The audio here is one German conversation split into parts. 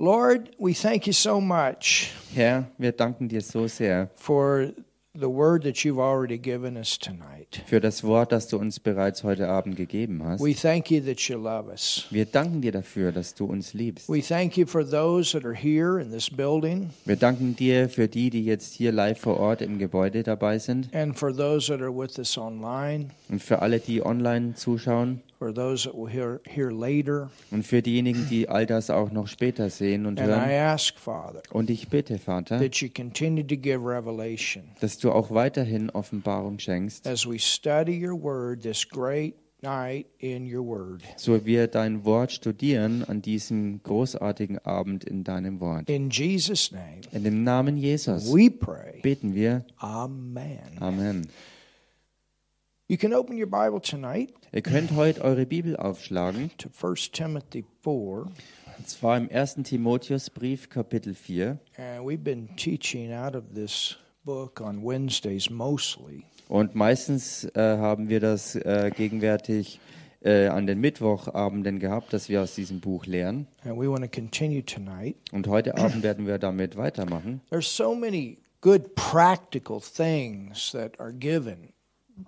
Lord, we thank you so much. Herr, wir danken dir so sehr. For the word that you've already given us tonight. Für das Wort, das du uns bereits heute Abend gegeben hast. We thank you that you love us. Wir danken dir dafür, dass du uns liebst. We thank you for those that are here in this building. Wir danken dir für die, die jetzt hier live vor Ort im Gebäude dabei sind. And for those that are with us online. Und für alle, die online zuschauen. For those that will hear later. Und für diejenigen, die all das auch noch später sehen und hören. And I ask, Father, und ich bitte, Vater, that you continue to give revelation, dass du auch weiterhin Offenbarung schenkst, as we study your word this great night in your word. So wir dein Wort studieren an diesem großartigen Abend in deinem Wort. In Jesus' name, in dem Namen Jesus, we pray, beten wir. Amen. Amen. You can open your Bible tonight. Ihr könnt heute eure Bibel aufschlagen. To 1 Timothy 4. Und zwar im 1. Timotheusbrief Kapitel 4. And we've been teaching out of this book on Wednesdays mostly. Und meistens haben wir das gegenwärtig an den Mittwochabenden gehabt, dass wir aus diesem Buch lernen. And we want to continue tonight. Und heute Abend werden wir damit weitermachen. There's so many good practical things that are given.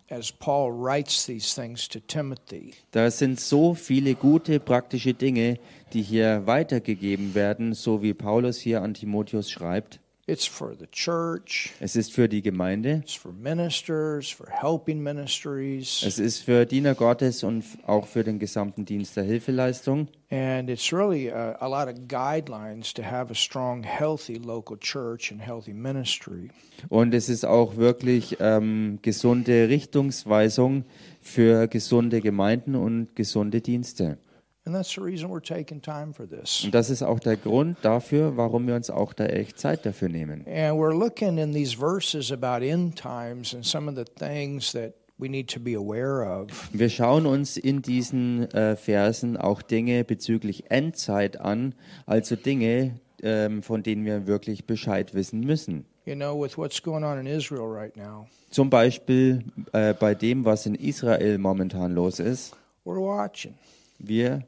As Paul writes these things to Timothy. Da sind so viele gute praktische Dinge, die hier weitergegeben werden, so wie Paulus hier an Timotheus schreibt. It's for the church. Es ist für die Gemeinde. It's for ministers, for helping ministries. Es ist für Diener Gottes und auch für den gesamten Dienst der Hilfeleistung. And it's really a lot of guidelines to have a strong, healthy local church and healthy ministry. Und es ist auch wirklich gesunde Richtungsweisung für gesunde Gemeinden und gesunde Dienste. And that's the reason we're taking time for this. Und das ist auch der Grund dafür, warum wir uns auch da echt Zeit dafür nehmen. And we're looking in these verses about end times and some of the things that we need to be aware of. Wir schauen uns in diesen Versen auch Dinge bezüglich Endzeit an, also Dinge, von denen wir wirklich Bescheid wissen müssen. You know, with what's going on in Israel right now. Zum Beispiel bei dem, was in Israel momentan los ist. We're watching. Wir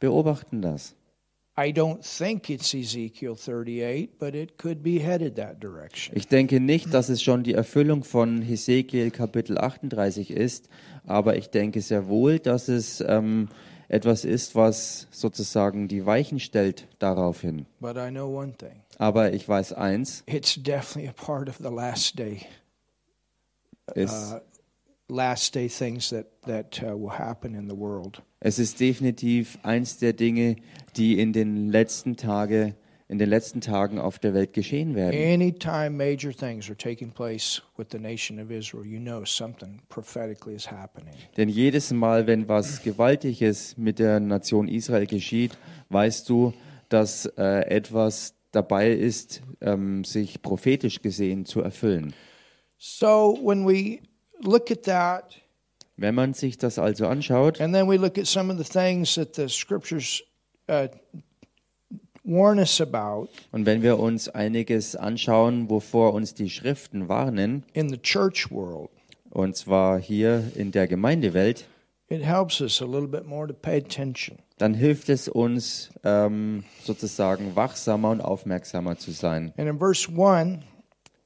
beobachten das. Ich denke nicht, dass es schon die Erfüllung von Ezekiel Kapitel 38 ist, aber ich denke sehr wohl, dass es etwas ist, was sozusagen die Weichen stellt daraufhin. Aber ich weiß eins. It's definitely a part of the last day. Last day things that will happen in the world. Es ist definitiv eins der Dinge, die in den letzten Tagen auf der Welt geschehen werden. Anytime major things are taking place with the nation of Israel, you know something prophetically is happening. Denn jedes Mal, wenn was Gewaltiges mit der Nation Israel geschieht, weißt du, dass etwas dabei ist, sich prophetisch gesehen zu erfüllen. So when we look at that, wenn man sich das also anschaut, and then we look at some of the things that the scriptures warn us about, und wenn wir uns einiges anschauen, wovor uns die Schriften warnen, in the church world, und zwar hier in der Gemeindewelt, it helps us a little bit more to pay attention. Dann hilft es uns sozusagen wachsamer und aufmerksamer zu sein. And in verse 1,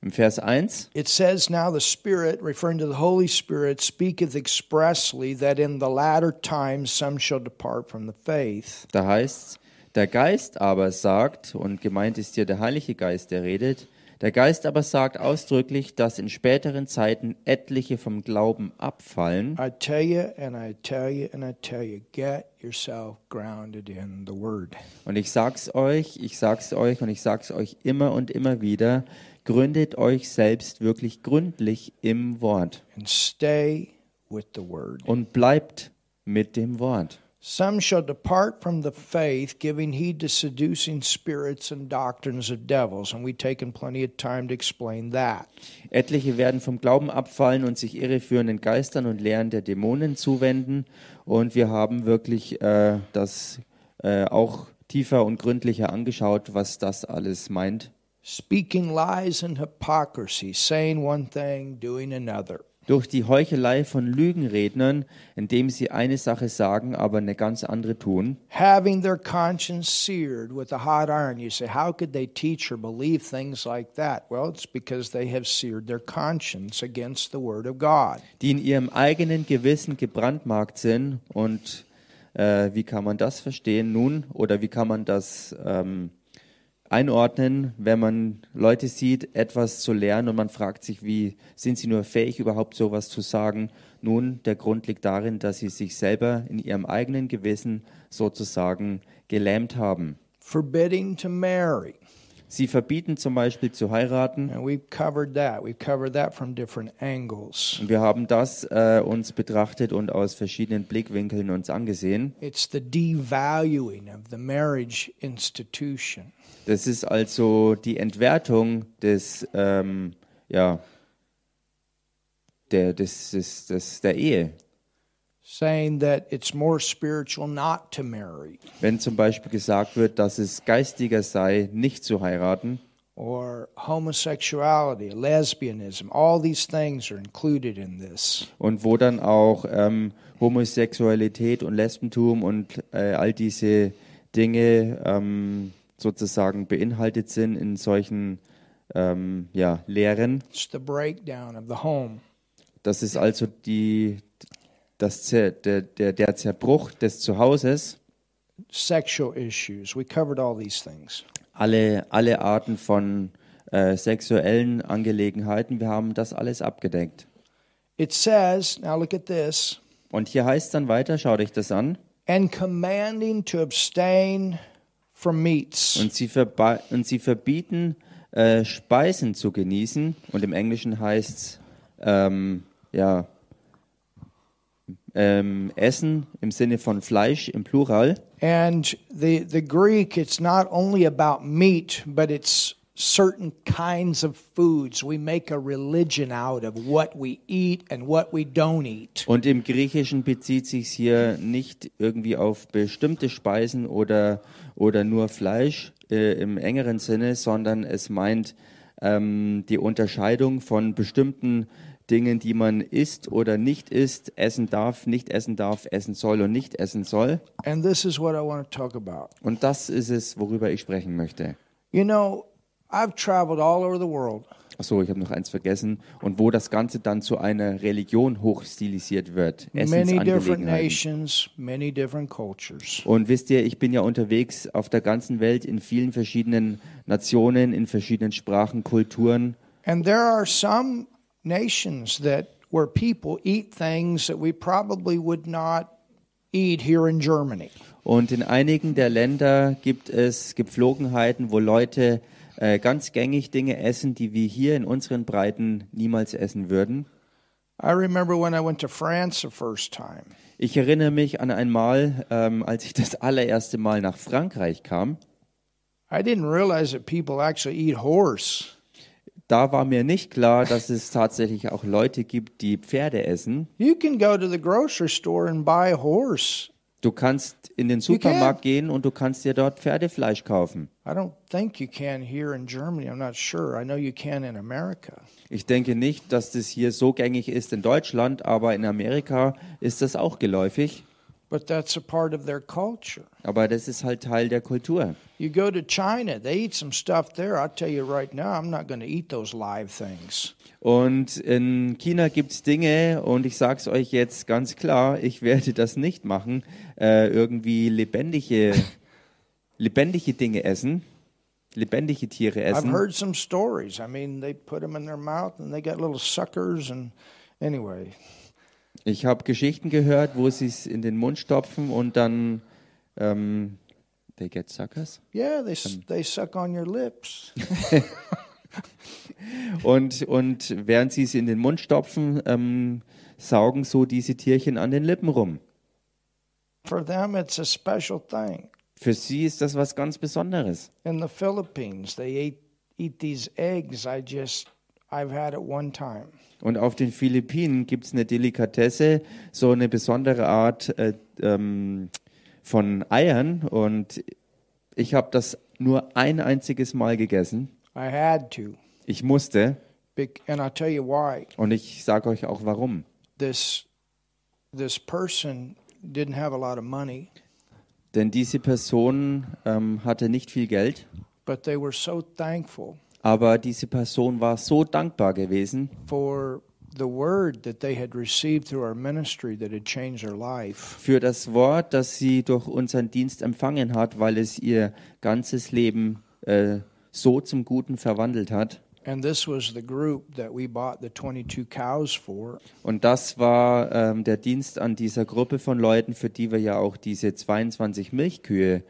im Vers 1, it says, now the Spirit, referring to the Holy Spirit, speaketh expressly that in the latter times some shall depart from the faith. Da heißt, der Geist aber sagt, und gemeint ist hier der Heilige Geist, der redet, der Geist aber sagt ausdrücklich, dass in späteren Zeiten etliche vom Glauben abfallen. I tell you and I tell you and I tell you, get yourself grounded in the Word. Und ich sag's euch und ich sag's euch immer und immer wieder, gründet euch selbst wirklich gründlich im Wort. And stay with the Word. Und bleibt mit dem Wort. Some shall depart from the faith, giving heed to seducing spirits and doctrines of devils. And we've taken plenty of time to explain that. Etliche werden vom Glauben abfallen und sich irreführenden Geistern und Lehren der Dämonen zuwenden. Und wir haben wirklich das auch tiefer und gründlicher angeschaut, was das alles meint. Speaking lies and hypocrisy, saying one thing, doing another. durch die Heuchelei von Lügenrednern, indem sie eine Sache sagen, aber eine ganz andere tun. Having their conscience seared with a hot iron, you say, how could they teach or believe things like that? Well, it's because they have seared their conscience against the word of God. Die in ihrem eigenen Gewissen gebrandmarkt sind. Und wie kann man das verstehen nun? Oder wie kann man das einordnen, wenn man Leute sieht, etwas zu lernen und man fragt sich, wie sind sie nur fähig, überhaupt sowas zu sagen? Nun, der Grund liegt darin, dass sie sich selber in ihrem eigenen Gewissen sozusagen gelähmt haben. Forbidding to marry. Sie verbieten zum Beispiel zu heiraten. And we've covered that. We've covered that from different angles. Und wir haben das uns betrachtet und aus verschiedenen Blickwinkeln uns angesehen. It's the devaluing of the marriage institution. Das ist also die Entwertung des, der Ehe. Saying that it's more spiritual not to marry. Wenn zum Beispiel gesagt wird, dass es geistiger sei, nicht zu heiraten. Or homosexuality, lesbianism, all these things are included in this. Und wo dann auch Homosexualität und Lesbentum und all diese Dinge sozusagen beinhaltet sind in solchen Lehren. It's the breakdown of the home. Das ist also der Zerbruch des Zuhauses. Sexual issues. We covered all these things. Alle Arten von sexuellen Angelegenheiten, wir haben das alles abgedeckt. It says, now look at this. Und hier heißt es dann weiter, schau dich das an. And commanding to abstain from meats. Und sie verbieten, Speisen zu genießen. Und im Englischen heißt es, Essen im Sinne von Fleisch im Plural. And the Greek, it's not only about meat, but it's certain kinds of foods. We make a religion out of what we eat and what we don't eat. Und im Griechischen bezieht sich hier nicht irgendwie auf bestimmte Speisen oder nur Fleisch im engeren Sinne, sondern es meint die Unterscheidung von bestimmten Dingen, die man isst oder nicht isst, essen darf, nicht essen darf, essen soll und nicht essen soll. And this is what I want to talk about. Und das ist es, worüber ich sprechen möchte. You know, I've traveled all over the world. Achso, ich habe noch eins vergessen. Und wo das Ganze dann zu einer Religion hochstilisiert wird. Essensangelegenheiten. Und wisst ihr, ich bin ja unterwegs auf der ganzen Welt, in vielen verschiedenen Nationen, in verschiedenen Sprachen, Kulturen. And there are some nations that where people eat things that we probably would not eat here in Germany. Und in einigen der Länder gibt es Gepflogenheiten, wo Leute ganz gängig Dinge essen, die wir hier in unseren Breiten niemals essen würden. I remember when I went to France the first time. Ich erinnere mich an einmal, als ich das allererste Mal nach Frankreich kam. I didn't realize that people actually eat horse. Da war mir nicht klar, dass es tatsächlich auch Leute gibt, die Pferde essen. You can go to the grocery store and buy a horse. Du kannst in den Supermarkt gehen und du kannst dir dort Pferdefleisch kaufen. I don't think you can here in Germany. I'm not sure. I know you can in America. Ich denke nicht, dass das hier so gängig ist in Deutschland, aber in Amerika ist das auch geläufig. But that's a part of their culture. Aber das ist halt Teil der Kultur. You go to China, they eat some stuff there. I'll tell you right now, I'm not going to eat those live things. Und in China gibt's Dinge, und ich sag's euch jetzt ganz klar, ich werde das nicht machen, irgendwie lebendige Dinge essen. Lebendige Tiere essen. I've heard some stories. I mean, they put them in their mouth and they got little suckers and anyway. Ich habe Geschichten gehört, wo sie es in den Mund stopfen und dann they get suckers? Yeah, they suck on your lips. und während sie es in den Mund stopfen, saugen so diese Tierchen an den Lippen rum. For them it's a special thing. Für sie ist das was ganz Besonderes. In the Philippines they eat these eggs. I've had it one time. Und auf den Philippinen gibt es eine Delikatesse, so eine besondere Art von Eiern. Und ich habe das nur ein einziges Mal gegessen. I had to. Ich musste. And I'll tell you why. Und ich sage euch auch warum. This person didn't have a lot of money. Denn diese Person hatte nicht viel Geld. But they were so thankful. Aber diese Person war so dankbar gewesen für das Wort, das sie durch unseren Dienst empfangen hat, weil es ihr ganzes Leben so zum Guten verwandelt hat. Und das war der Dienst an dieser Gruppe von Leuten, für die wir ja auch diese 22 Milchkühe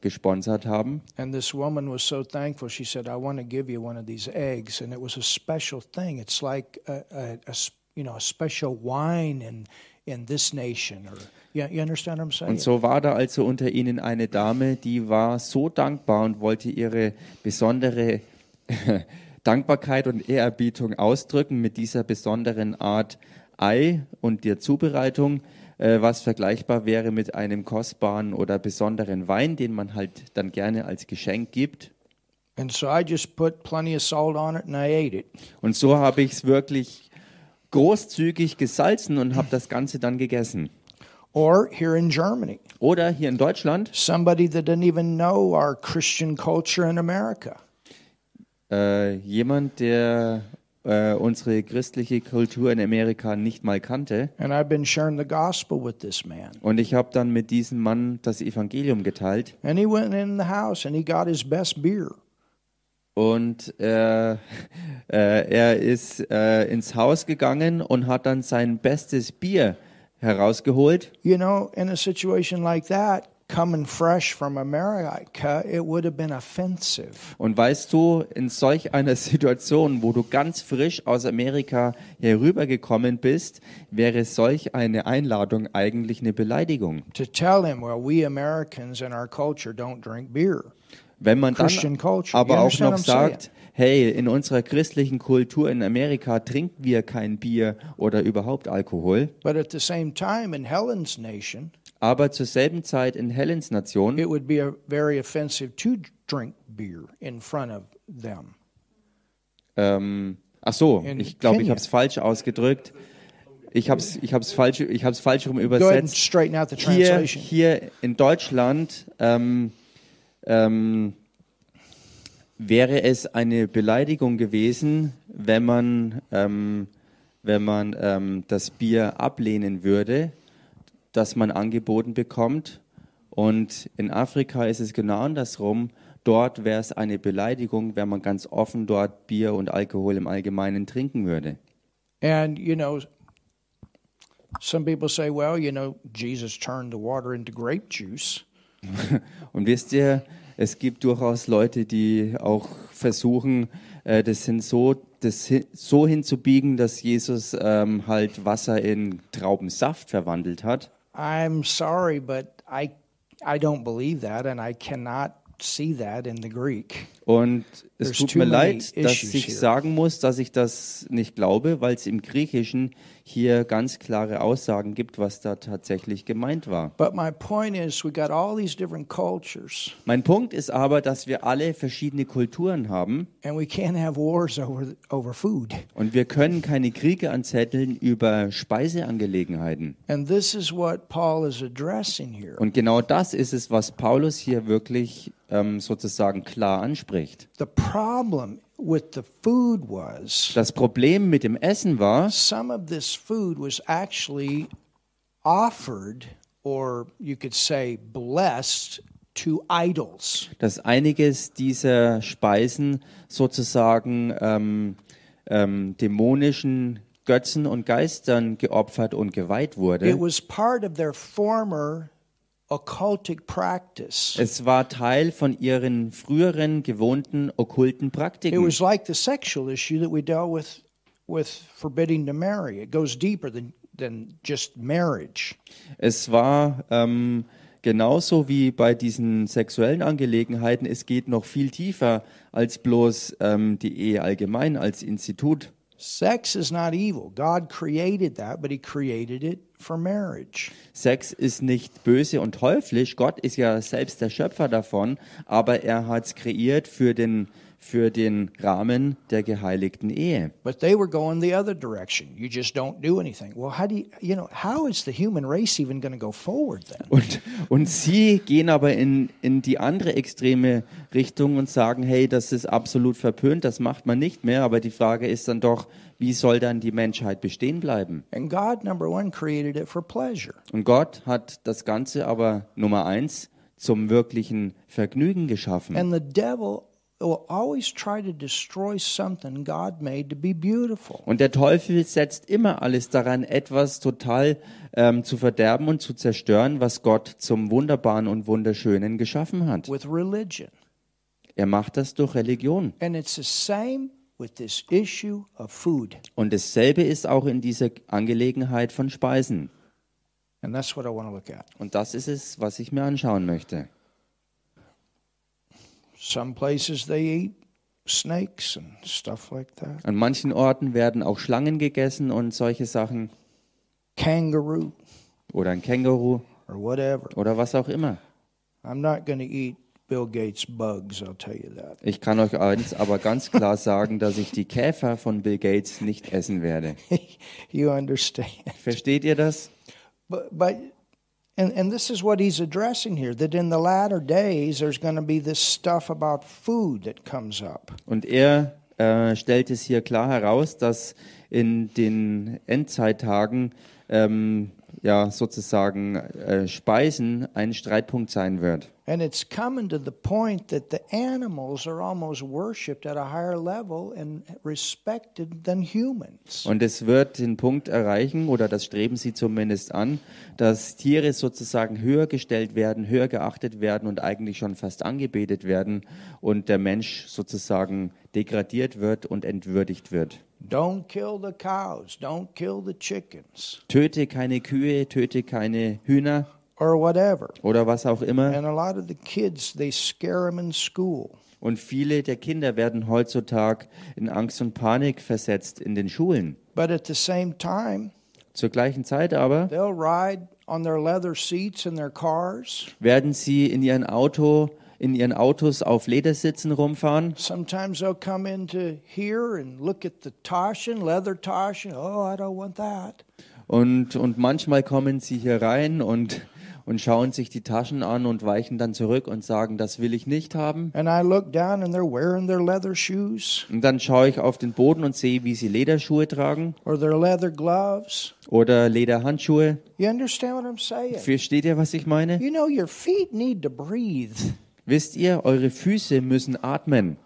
gesponsert haben. And this woman was so thankful. She said, "I want to give you one of these eggs." And it was a special thing. It's like a special wine in this nation. Or, you understand what I'm saying? Und so war da also unter ihnen eine Dame, die war so dankbar und wollte ihre besondere Dankbarkeit und Ehrerbietung ausdrücken mit dieser besonderen Art Ei und der Zubereitung, was vergleichbar wäre mit einem kostbaren oder besonderen Wein, den man halt dann gerne als Geschenk gibt. Und so habe ich es wirklich großzügig gesalzen und habe das Ganze dann gegessen. Or here in Germany. Oder hier in Deutschland. Somebody that didn't even know our Christian culture in America. Jemand, der unsere christliche Kultur in Amerika nicht mal kannte. Und ich habe dann mit diesem Mann das Evangelium geteilt. Und er ist ins Haus gegangen und hat dann sein bestes Bier herausgeholt. You know, in a situation like that, coming fresh from America, it would have been offensive. Und weißt du, in solch einer Situation, wo du ganz frisch aus Amerika hier rübergekommen bist, wäre solch eine Einladung eigentlich eine Beleidigung. To tell him, well, we Americans in our culture don't drink beer. Wenn man dann aber auch noch sagt, hey, in unserer christlichen Kultur in Amerika trinken wir kein Bier oder überhaupt Alkohol. But at the same time in Helen's nation, aber zur selben Zeit in Helens Nation ich glaube, ich habe es falsch ausgedrückt. Ich habe es falsch rum übersetzt. Hier in Deutschland wäre es eine Beleidigung gewesen, wenn man das Bier ablehnen würde, das man angeboten bekommt. Und in Afrika ist es genau andersrum. Dort wäre es eine Beleidigung, wenn man ganz offen dort Bier und Alkohol im Allgemeinen trinken würde. And you know, some people say, well, you know, Jesus turned the water into grape juice. Und wisst ihr, es gibt durchaus Leute, die auch versuchen, das so hinzubiegen, dass Jesus halt Wasser in Traubensaft verwandelt hat. I'm sorry, but I don't believe that and I cannot see that in the Greek. Und es tut mir leid, dass ich sagen muss, dass ich das nicht glaube, weil es im Griechischen hier ganz klare Aussagen gibt, was da tatsächlich gemeint war. But my point is, we got all these different cultures. Mein Punkt ist aber, dass wir alle verschiedene Kulturen haben. And we can't have wars over food. Und wir können keine Kriege anzetteln über Speiseangelegenheiten. And this is what Paul is addressing here. Und genau das ist es, was Paulus hier wirklich sozusagen klar anspricht. Das Problem mit dem Essen war, dass einiges dieser Speisen sozusagen dämonischen Götzen und Geistern geopfert und geweiht wurde. It was part of their former occultic practice. Es war Teil von ihren früheren gewohnten okkulten Praktiken. It was like the sexual issue that we dealt with forbidding to marry. It goes deeper than just marriage. Es war genauso wie bei diesen sexuellen Angelegenheiten. Es geht noch viel tiefer als bloß die Ehe allgemein als Institut. Sex is not evil. God created that, but he created it for marriage. Sex ist nicht böse und teuflisch. Gott ist ja selbst der Schöpfer davon, aber er hat es kreiert für den für den Rahmen der geheiligten Ehe. But they were going the other direction. You just don't do anything. Well, how do you know, how is the human race even going to go forward then? Und sie gehen aber in die andere extreme Richtung und sagen, hey, das ist absolut verpönt, das macht man nicht mehr, aber die Frage ist dann doch, wie soll dann die Menschheit bestehen bleiben? And God, number one, created it for pleasure. Und Gott hat das Ganze aber Nummer eins zum wirklichen Vergnügen geschaffen. And the devil will always try to destroy something God made to be beautiful. Und der Teufel setzt immer alles daran, etwas total zu verderben und zu zerstören, was Gott zum Wunderbaren und Wunderschönen geschaffen hat. With religion. Er macht das durch Religion. And it's the same with this issue of food. Und dasselbe ist auch in dieser Angelegenheit von Speisen. And that's what I want to look at. Und das ist es, was ich mir anschauen möchte. Some places they eat snakes and stuff like that. An manchen Orten werden auch Schlangen gegessen und solche Sachen. Kangaroo. Oder ein Känguru. Or whatever. Oder was auch immer. I'm not going to eat Bill Gates bugs, I'll tell you that. Ich kann euch eins aber ganz klar sagen, dass ich die Käfer von Bill Gates nicht essen werde. You understand? Versteht ihr das? But and this is what he's addressing here, that in the latter days there's going to be this stuff about food that comes up. Und er stellt es hier klar heraus, dass in den Endzeittagen Speisen ein Streitpunkt sein wird. And it's coming to the point that the animals are almost worshipped at a higher level and respected than humans. Und es wird den Punkt erreichen, oder das streben sie zumindest an, dass Tiere sozusagen höher gestellt werden, höher geachtet werden und eigentlich schon fast angebetet werden und der Mensch sozusagen degradiert wird und entwürdigt wird. Don't kill the cows, don't kill the chickens. Töte keine Kühe, töte keine Hühner. Or whatever. Oder was auch immer. And a lot of the kids, they scare them in school. Und viele der Kinder werden heutzutage in Angst und Panik versetzt in den Schulen. But at the same time, zur gleichen Zeit aber, they'll ride on their leather seats in their cars. Werden sie in ihren Autos auf Ledersitzen rumfahren. Sometimes they'll come into here and look at the Toshin, leather Toshin. Oh, I don't want that. Und manchmal kommen sie hier rein und schauen sich die Taschen an und weichen dann zurück und sagen, das will ich nicht haben. And I look down and they're wearing their leather shoes. Und dann schaue ich auf den Boden und sehe, wie sie Lederschuhe tragen. Or their leather gloves. Oder Lederhandschuhe. You understand what I'm saying? Versteht ihr, was ich meine? You know, your feet need to breathe. Wisst ihr, eure Füße müssen atmen.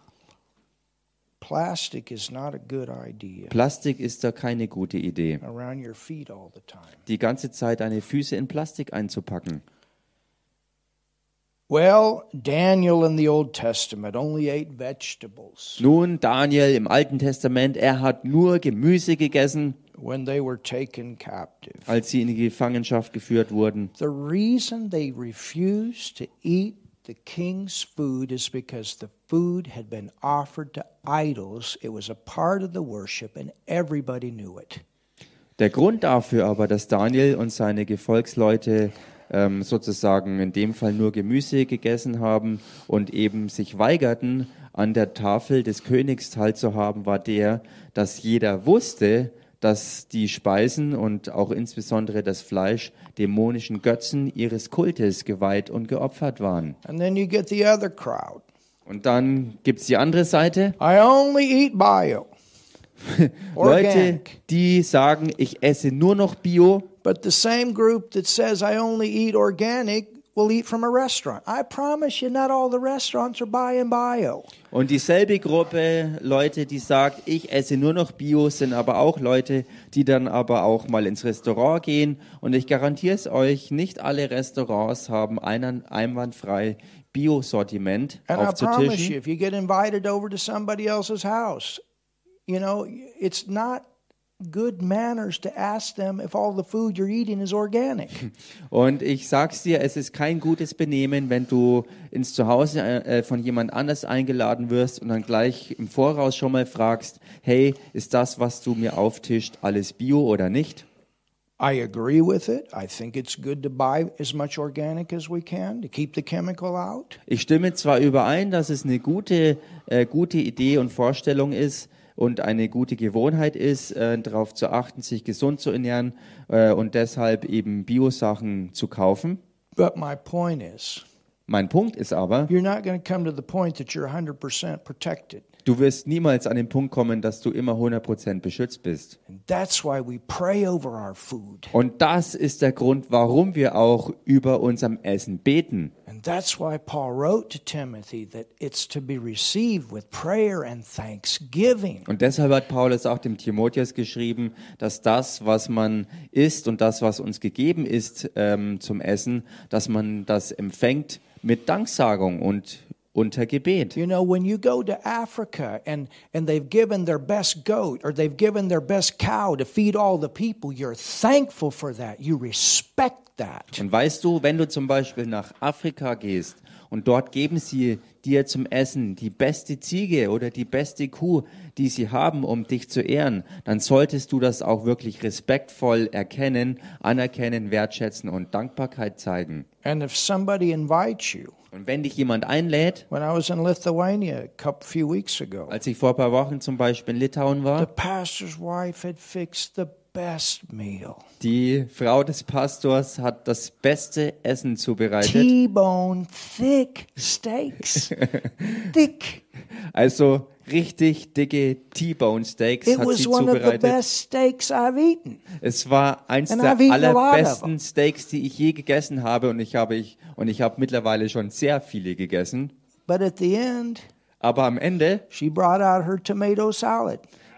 Plastic is not a good idea. Plastik ist da keine gute Idee. Around your feet all the time. Die ganze Zeit deine Füße in Plastik einzupacken. Well, Daniel in the Old Testament only ate vegetables. Nun, Daniel im Alten Testament, er hat nur Gemüse gegessen. When they were taken captive. Als sie in die Gefangenschaft geführt wurden. The reason they refused to eat the king's food is because the food had been offered to idols. It was a part of the worship and everybody knew it. Der Grund dafür aber, dass Daniel und seine Gefolgsleute sozusagen in dem Fall nur Gemüse gegessen haben und eben sich weigerten, an der Tafel des Königs teilzuhaben, war der, dass jeder wusste, dass die Speisen und auch insbesondere das Fleisch dämonischen Götzen ihres Kultes geweiht und geopfert waren. And then you get the other crowd. Und dann gibt es die andere Seite. I only eat bio. Leute, die sagen, ich esse nur noch Bio. But the same group that says I only eat organic will eat from a restaurant. I promise you, not all the restaurants are buying bio. Und dieselbe Gruppe Leute, die sagt, ich esse nur noch Bio, sind aber auch Leute, die dann aber auch mal ins Restaurant gehen. Und ich garantiere es euch, nicht alle Restaurants haben einen einwandfrei Bio-Sortiment aufzutischen. And I promise you, if you get invited over to somebody else's house, you know, it's not good manners to ask them if all the food you're eating is organic. Und ich sag's dir, es ist kein gutes Benehmen, wenn du ins Zuhause von jemand anders eingeladen wirst und dann gleich im Voraus schon mal fragst, hey, ist das, was du mir auftischt, alles Bio oder nicht? I agree with it. I think it's good to buy as much organic as we can to keep the chemical out. Ich stimme zwar überein, dass es eine gute Idee und Vorstellung ist und eine gute Gewohnheit ist, darauf zu achten, sich gesund zu ernähren und deshalb eben Biosachen zu kaufen. But my point is, mein Punkt ist aber, you're not going to come to the point that you're 100% protected. Du wirst niemals an den Punkt kommen, dass du immer 100% beschützt bist. Und das ist der Grund, warum wir auch über unserem Essen beten. Und deshalb hat Paulus auch dem Timotheus geschrieben, dass das, was man isst und das, was uns gegeben ist zum Essen, dass man das empfängt mit Danksagung und unter Gebet. You know, when you go to Africa and they've given their best goat or they've given their best cow to feed all the people, you're thankful for that. You respect that. Und weißt du, wenn du zum Beispiel nach Afrika gehst und dort geben sie dir zum Essen die beste Ziege oder die beste Kuh, die sie haben, um dich zu ehren, dann solltest du das auch wirklich respektvoll erkennen, anerkennen, wertschätzen und Dankbarkeit zeigen. And if somebody invites you, und wenn dich jemand einlädt, als ich vor ein paar Wochen zum Beispiel in Litauen war, die Frau des Pastors hat das beste Essen zubereitet. T-bone, thick steaks. Thick. Also richtig dicke T-bone Steaks hat sie zubereitet. Es war eins der allerbesten Steaks, die ich je gegessen habe, und ich habe mittlerweile schon sehr viele gegessen. Aber am Ende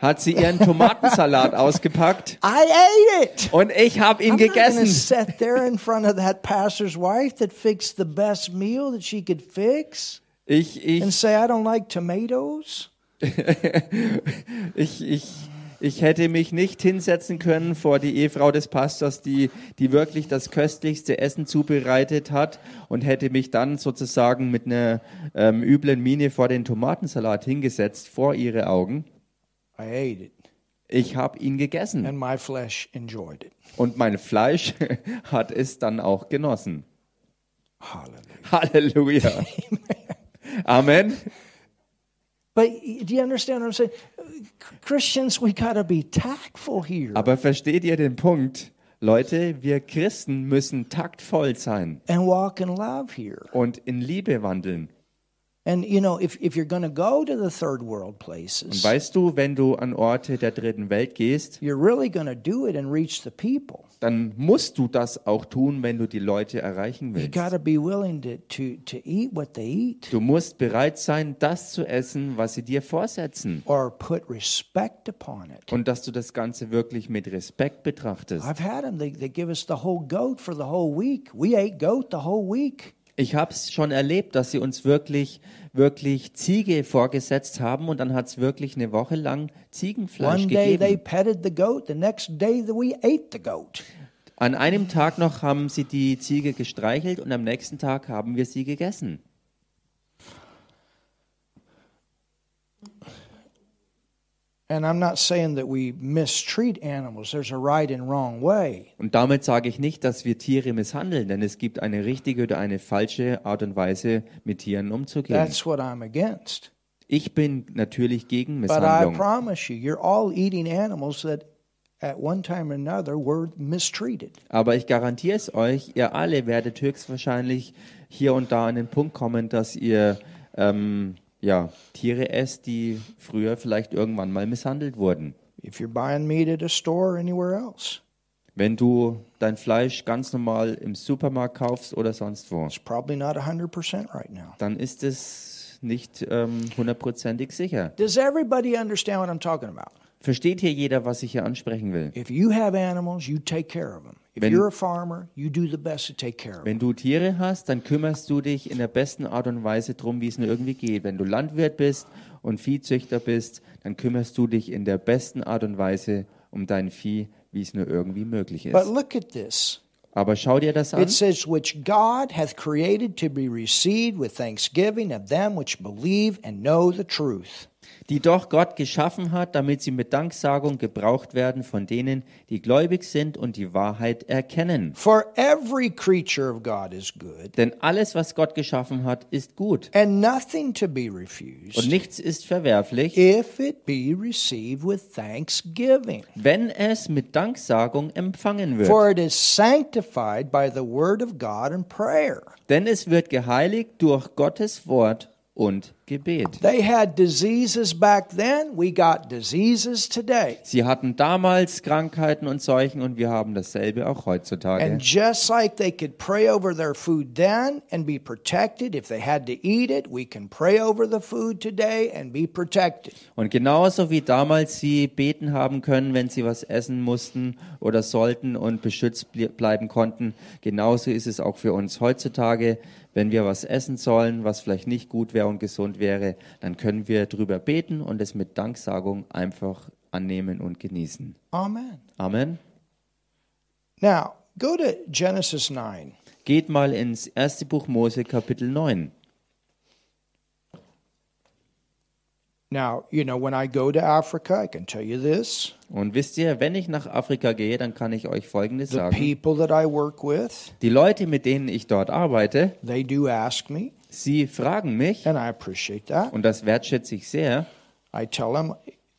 hat sie ihren Tomatensalat ausgepackt. I ate it. Und ich habe ihn gegessen. Sit there in front of that pastor's wife that fixed the best meal that she could fix. And say I don't like tomatoes. Ich hätte mich nicht hinsetzen können vor die Ehefrau des Pastors, die wirklich das köstlichste Essen zubereitet hat, und hätte mich dann sozusagen mit einer üblen Miene vor den Tomatensalat hingesetzt, vor ihre Augen. I ate it. Ich habe ihn gegessen. And my flesh enjoyed it. Und mein Fleisch hat es dann auch genossen. Halleluja. Halleluja. Amen. But do you understand what I'm saying? Christians, we gotta be tactful here. Aber versteht ihr den Punkt? Leute, wir Christen müssen taktvoll sein. And walk in love here. Und in Liebe wandeln. And you know, if you're going to go to the third world places, und weißt du, wenn du an Orte der dritten Welt gehst, you're really going to do it and reach the people. Dann musst du das auch tun, wenn du die Leute erreichen willst. You gotta be willing to eat what they eat. Du musst bereit sein, das zu essen, was sie dir vorsetzen. Or put respect upon it. Und dass du das Ganze wirklich mit Respekt betrachtest. I've had them. They give us the whole goat for the whole week. We ate goat the whole week. Ich habe es schon erlebt, dass sie uns wirklich Ziege vorgesetzt haben, und dann hat es wirklich eine Woche lang Ziegenfleisch gegeben. An einem Tag noch haben sie die Ziege gestreichelt und am nächsten Tag haben wir sie gegessen. And I'm not saying that we mistreat animals. There's a right and wrong way. Und damit sage ich nicht, dass wir Tiere misshandeln, denn es gibt eine richtige oder eine falsche Art und Weise, mit Tieren umzugehen. That's what I'm against. Ich bin natürlich gegen Misshandlung. But I promise you, you're all eating animals that at one time or another were mistreated. Aber ich garantiere es euch, ihr alle werdet höchstwahrscheinlich hier und da an den Punkt kommen, dass ihr Tiere esst, die früher vielleicht irgendwann mal misshandelt wurden. Wenn du dein Fleisch ganz normal im Supermarkt kaufst oder sonst wo, dann ist es nicht hundertprozentig sicher. Versteht hier jeder, was ich hier ansprechen will? Wenn du Tiere hast, dann kümmerst du dich in der besten Art und Weise drum, wie es nur irgendwie geht. Wenn du Landwirt bist und Viehzüchter bist, dann kümmerst du dich in der besten Art und Weise um dein Vieh, wie es nur irgendwie möglich ist. But look at this. Aber schau dir das an. It says, which God hath created to be received with thanksgiving of them which believe and know the truth. die doch Gott geschaffen hat, damit sie mit Danksagung gebraucht werden von denen, die gläubig sind und die Wahrheit erkennen. For every creature of God is good. Denn alles, was Gott geschaffen hat, ist gut. And nothing to be refused. Und nichts ist verwerflich, if it be received with thanksgiving. Wenn es mit Danksagung empfangen wird. For it is sanctified by the word of God and prayer. Denn es wird geheiligt durch Gottes Wort und Gebet. They had diseases back then, we got diseases today. Sie hatten damals Krankheiten und Seuchen und wir haben dasselbe auch heutzutage. And just like they could pray over their food then and be protected if they had to eat it, we can pray over the food today and be protected. Und genauso wie damals sie beten haben können, wenn sie was essen mussten oder sollten und beschützt bleiben konnten, genauso ist es auch für uns heutzutage. Wenn wir was essen sollen, was vielleicht nicht gut wäre und gesund wäre, dann können wir drüber beten und es mit Danksagung einfach annehmen und genießen. Amen. Amen. Now, go to Genesis 9. Geht mal ins erste Buch Mose, Kapitel 9. Now, you know, when I go to Africa, I can tell you this. Und wisst ihr, wenn ich nach Afrika gehe, dann kann ich euch Folgendes sagen. The people that I work with, die Leute, mit denen ich dort arbeite, they do ask me, sie fragen mich, and I appreciate that. Und das wertschätze ich sehr. I tell them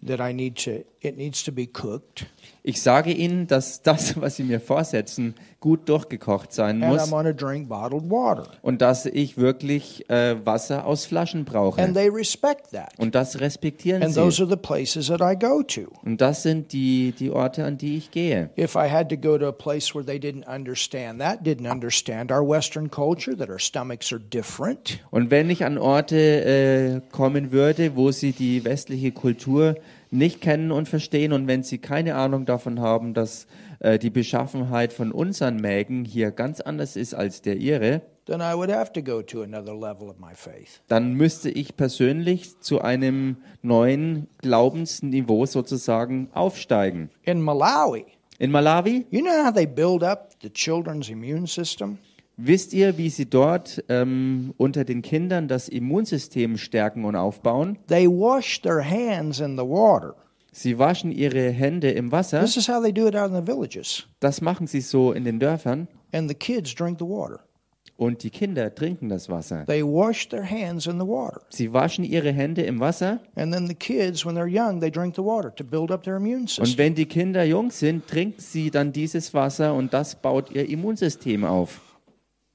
that I need to, it needs to be cooked. Ich sage ihnen, dass das, was sie mir vorsetzen, gut durchgekocht sein muss. And I'm gonna drink bottled water. Und dass ich wirklich Wasser aus Flaschen brauche. And they respect that. Und das respektieren And sie. Those are the places that I go to. Und das sind die Orte, an die ich gehe. If I had to go to a place where they didn't understand our Western culture, that our stomachs are different. Und wenn ich an Orte kommen würde, wo sie die westliche Kultur nicht kennen und verstehen und wenn sie keine Ahnung davon haben, dass die Beschaffenheit von unseren Mägen hier ganz anders ist als der ihre, dann müsste ich persönlich zu einem neuen Glaubensniveau sozusagen aufsteigen. In Malawi? You know how they build up the children's immune system? Wisst ihr, wie sie dort unter den Kindern das Immunsystem stärken und aufbauen? They wash their hands in the water. Sie waschen ihre Hände im Wasser. This is how they do it out in the villages. Das machen sie so in den Dörfern. And the kids drink the water. Und die Kinder trinken das Wasser. They wash their hands in the water. Sie waschen ihre Hände im Wasser. And then the kids, when they're young, they drink the water to build up their immune system. Und wenn die Kinder jung sind, trinken sie dann dieses Wasser und das baut ihr Immunsystem auf.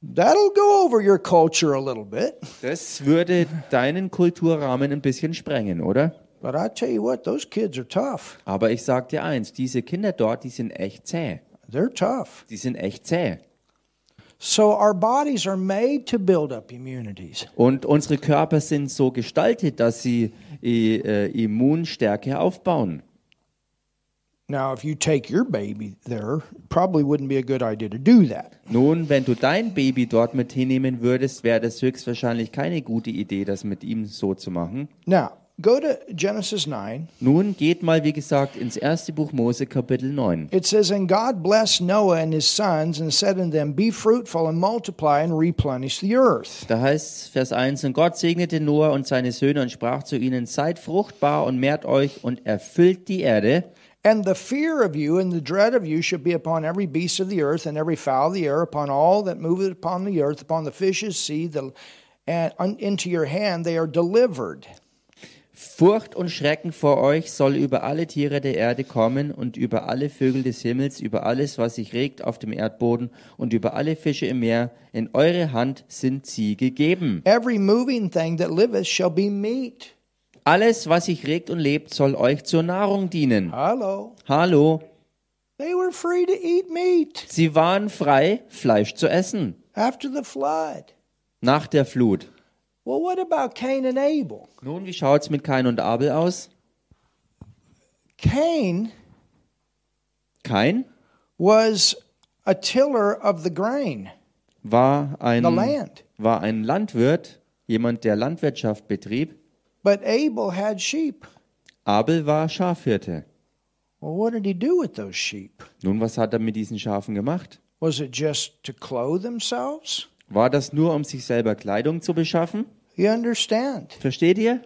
That'll go over your culture a little bit. Das würde deinen Kulturrahmen ein bisschen sprengen, oder? But I tell you what, those kids are tough. Aber ich sag dir eins, diese Kinder dort, die sind echt zäh. They're tough. Die sind echt zäh. So our bodies are made to build up immunities. Und unsere Körper sind so gestaltet, dass sie Immunstärke aufbauen. Now, if you take your baby there, probably wouldn't be a good idea to do that. Nun, wenn du dein Baby dort mit hinnehmen würdest, wäre das höchstwahrscheinlich keine gute Idee, das mit ihm so zu machen. Now, go to Genesis 9. Nun geht mal, wie gesagt, ins erste Buch Mose, Kapitel 9. It says, and God blessed Noah and his sons and said unto them, be fruitful and multiply and replenish the earth. Da heißt Vers 1, und Gott segnete Noah und seine Söhne und sprach zu ihnen, seid fruchtbar und mehrt euch und erfüllt die Erde. And the fear of you and the dread of you should be upon every beast of the earth and every fowl of the air, upon all that moveth upon the earth, upon the fishes, sea, and into your hand they are delivered. Furcht und Schrecken vor euch soll über alle Tiere der Erde kommen und über alle Vögel des Himmels, über alles, was sich regt auf dem Erdboden und über alle Fische im Meer. In eure Hand sind sie gegeben. Every moving thing that liveth shall be meat. Alles, was sich regt und lebt, soll euch zur Nahrung dienen. Hallo. They were free to eat meat. Sie waren frei, Fleisch zu essen. After the flood. Nach der Flut. Well, what about Cain and Abel? Nun, wie schaut's mit Cain und Abel aus? Cain was a tiller of the grain. War ein Landwirt, jemand, der Landwirtschaft betrieb. But Abel had sheep. Abel war Schafhirte. Well, what did he do with those sheep? Nun, was hat er mit diesen Schafen gemacht? Was it just to clothe themselves? War das nur, um sich selber Kleidung zu beschaffen? You understand? Versteht ihr?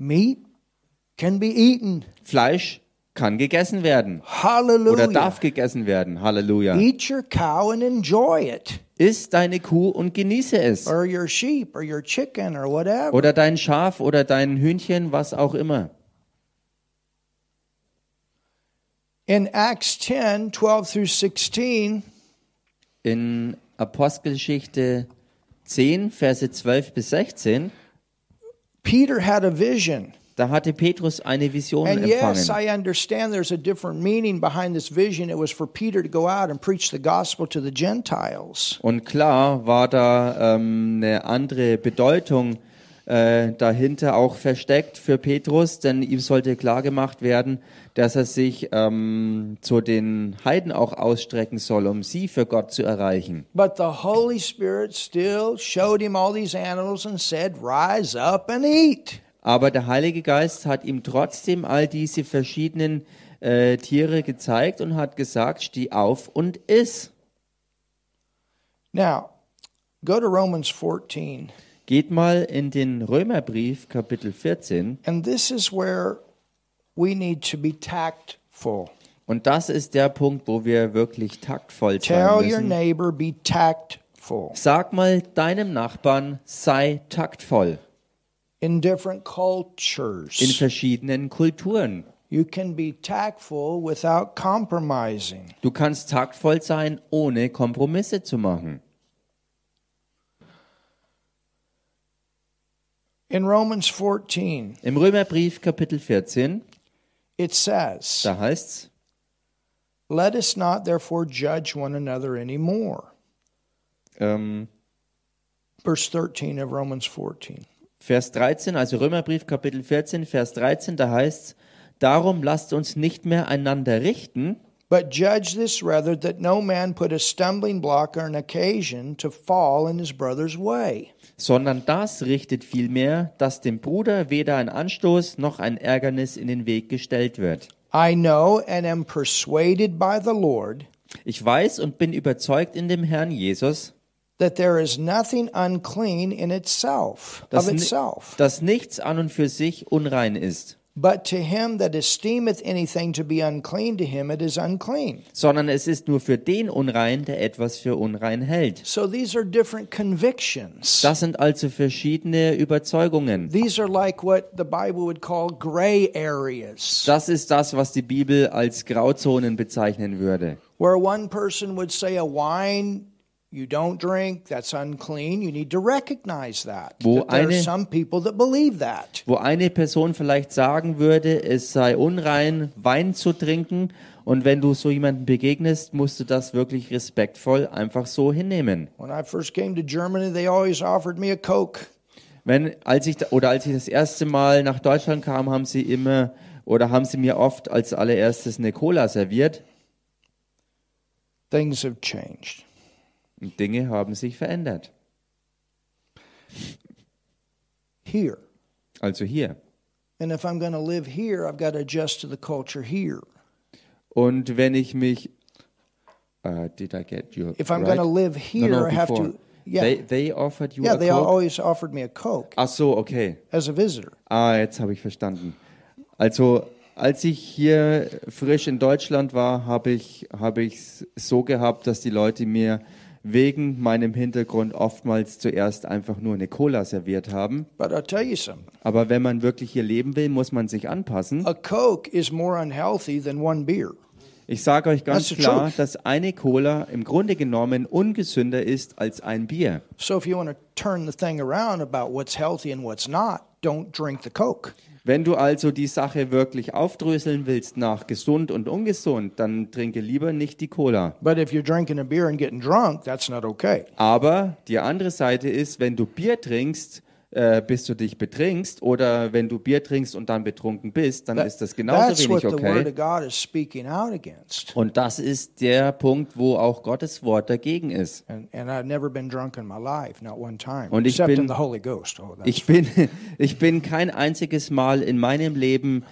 Meat can be eaten. Fleisch kann gegessen werden. Halleluja. Oder darf gegessen werden. Halleluja. Eat your cow and enjoy it. Iss deine Kuh und genieße es. Or your sheep or your chicken or whatever. Oder dein Schaf oder dein Hühnchen, was auch immer. In Acts 10, 12 through 16. In Apostelgeschichte 10, Verse 12 bis 16. Peter had a vision. Da hatte Petrus eine Vision empfangen. Und klar war da eine andere Bedeutung dahinter auch versteckt für Petrus, denn ihm sollte klar gemacht werden, dass er sich zu den Heiden auch ausstrecken soll, um sie für Gott zu erreichen. But the Holy Spirit still showed him all these animals and said, "Rise up and eat." Aber der Heilige Geist hat ihm trotzdem all diese verschiedenen Tiere gezeigt und hat gesagt, steh auf und iss. Now, go to Romans 14. Geht mal in den Römerbrief, Kapitel 14. And this is where we need to be tactful. Und das ist der Punkt, wo wir wirklich taktvoll sein müssen. Tell your neighbor, be tactful. Sag mal deinem Nachbarn, sei taktvoll. In different cultures. In verschiedenen Kulturen. You can be tactful without compromising. Du kannst taktvoll sein, ohne Kompromisse zu machen. In Romans 14. Im Römerbrief Kapitel 14. It says. Da heißt's: Let us not therefore judge one another anymore. Verse 13 of Romans 14. Vers 13, also Römerbrief Kapitel 14, Vers 13, da heißt es, darum lasst uns nicht mehr einander richten, but judge this rather that no man put a stumbling block or an occasion to fall in his brother's way. Sondern das richtet vielmehr, dass dem Bruder weder ein Anstoß noch ein Ärgernis in den Weg gestellt wird. I know and am persuaded by the Lord. Ich weiß und bin überzeugt in dem Herrn Jesus, that there is nothing unclean in itself, of itself. Dass nichts an und für sich unrein ist. But to him that esteemeth anything to be unclean, to him it is unclean. Sondern es ist nur für den unrein, der etwas für unrein hält. So these are different convictions. Das sind also verschiedene Überzeugungen. These are like what the Bible would call gray areas. Das ist das, was die Bibel als Grauzonen bezeichnen würde. Where one person would say a wine you don't drink, that's unclean. You need to recognize that. There are some people that believe that. Wo eine Person vielleicht sagen würde, es sei unrein, Wein zu trinken, und wenn du so jemanden begegnest, musst du das wirklich respektvoll einfach so hinnehmen. When I first came to Germany, they always offered me a Coke. Als ich das erste Mal nach Deutschland kam, haben sie mir oft als allererstes eine Cola serviert. Things have changed. Dinge haben sich verändert. Here. Also hier. And if I'm going to live here, I've got to adjust to the culture here. Und wenn ich mich did I get you? If I'm going to live here, I have to. Yeah. They offered you a Coke. Yeah, they always offered me a Coke. Ach so, okay. As a visitor. Ah, jetzt habe ich verstanden. Also als ich hier frisch in Deutschland war, habe ich so gehabt, dass die Leute mir wegen meinem Hintergrund oftmals zuerst einfach nur eine Cola serviert haben. Aber wenn man wirklich hier leben will, muss man sich anpassen. A Coke is more unhealthy than one beer. Ich sage euch ganz klar, dass eine Cola im Grunde genommen ungesünder ist als ein Bier. So if you want to turn the thing around about what's healthy and what's not, don't drink the Coke. Wenn du also die Sache wirklich aufdröseln willst nach gesund und ungesund, dann trinke lieber nicht die Cola. Aber die andere Seite ist, wenn du Bier trinkst, bis du dich betrinkst, oder wenn du Bier trinkst und dann betrunken bist, dann ist das genauso wenig okay. Und das ist der Punkt, wo auch Gottes Wort dagegen ist. Und ich bin kein einziges Mal in meinem Leben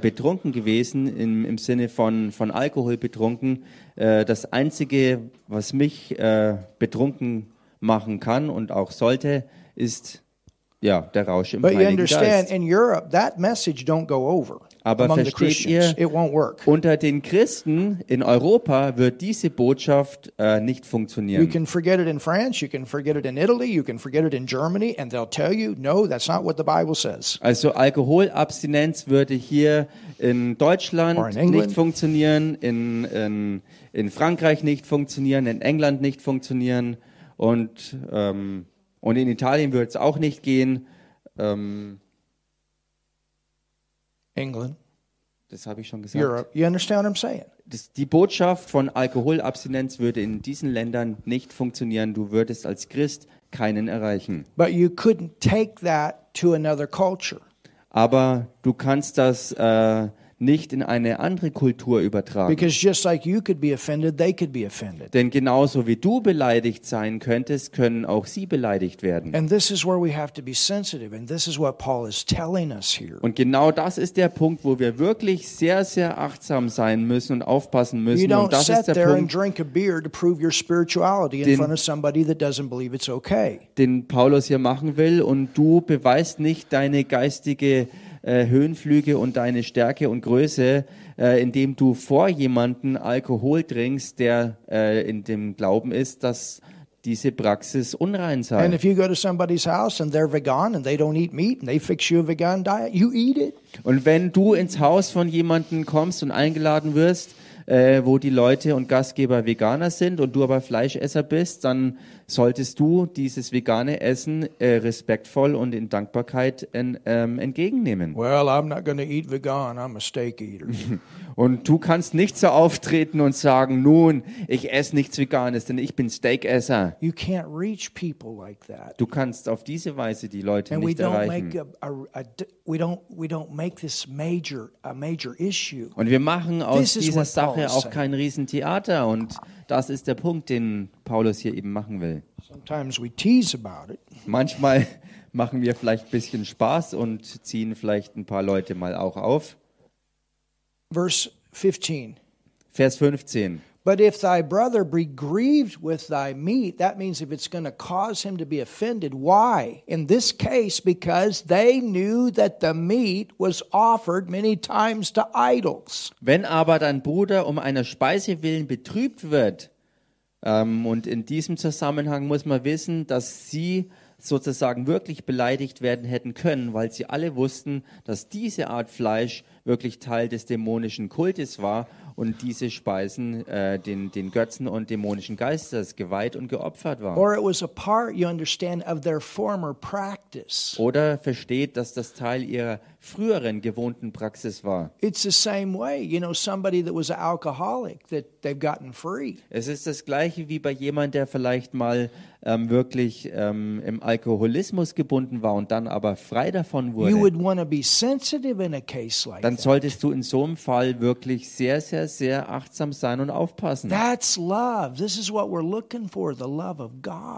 betrunken gewesen, im Sinne von Alkohol betrunken. Das Einzige, was mich betrunken machen kann und auch sollte, ist ja, der Rausch im Heiligen Geist. In Europe, that message don't go over. Aber versteht ihr, unter den Christen in Europa wird diese Botschaft nicht funktionieren. You can forget it in France, you can forget it in Italy, you can forget it in Germany, and they'll tell you, no, that's not what the Bible says. Also Alkoholabstinenz würde hier in Deutschland nicht funktionieren, in Frankreich nicht funktionieren, in England nicht funktionieren und in Italien würde es auch nicht gehen. England. Das habe ich schon gesagt. Europe. You understand what I'm saying? Die Botschaft von Alkoholabstinenz würde in diesen Ländern nicht funktionieren. Du würdest als Christ keinen erreichen. But you couldn't take that to another culture. Aber du kannst das nicht in eine andere Kultur übertragen. Because just like you could be offended, they could be offended. Denn genauso wie du beleidigt sein könntest, können auch sie beleidigt werden. And this is where we have to be sensitive, and this is what Paul is telling us here. Und genau das ist der Punkt, wo wir wirklich sehr, sehr achtsam sein müssen und aufpassen müssen. You don't und das sit ist der there Punkt, and drink a beer to prove your spirituality in front of somebody that doesn't believe it's okay. Den Paulus hier machen will, und du beweist nicht deine geistige Höhenflüge und deine Stärke und Größe, indem du vor jemanden Alkohol trinkst, der in dem Glauben ist, dass diese Praxis unrein sei. And if you go to somebody's house and they're vegan and they don't eat meat and they fix you a vegan diet, you eat it. Und wenn du ins Haus von jemanden kommst und eingeladen wirst, wo die Leute und Gastgeber Veganer sind und du aber Fleischesser bist, dann solltest du dieses vegane Essen respektvoll und in Dankbarkeit entgegennehmen. Well, I'm not gonna eat vegan, I'm a steak eater. Und du kannst nicht so auftreten und sagen, nun, ich esse nichts Veganes, denn ich bin Steakesser. You can't reach people like that. Du kannst auf diese Weise die Leute and nicht erreichen. Und wir machen aus dieser Sache auch kein Riesentheater, und das ist der Punkt, den Paulus hier eben machen will. Manchmal machen wir vielleicht ein bisschen Spaß und ziehen vielleicht ein paar Leute mal auch auf. Vers 15. But if thy brother be grieved with thy meat, that means if it's going to cause him to be offended, why? In this case, because they knew that the meat was offered many times to idols. Wenn aber dein Bruder um einer Speise willen betrübt wird, und in diesem Zusammenhang muss man wissen, dass sie sozusagen wirklich beleidigt werden hätten können, weil sie alle wussten, dass diese Art Fleisch wirklich Teil des dämonischen Kultes war und diese Speisen den Götzen und dämonischen Geisters geweiht und geopfert waren. Oder versteht, dass das Teil ihrer früheren gewohnten Praxis war. Es ist das Gleiche wie bei jemand, der vielleicht mal wirklich im Alkoholismus gebunden war und dann aber frei davon wurde. Dann solltest du in so einem Fall wirklich sehr, sehr, sehr achtsam sein und aufpassen.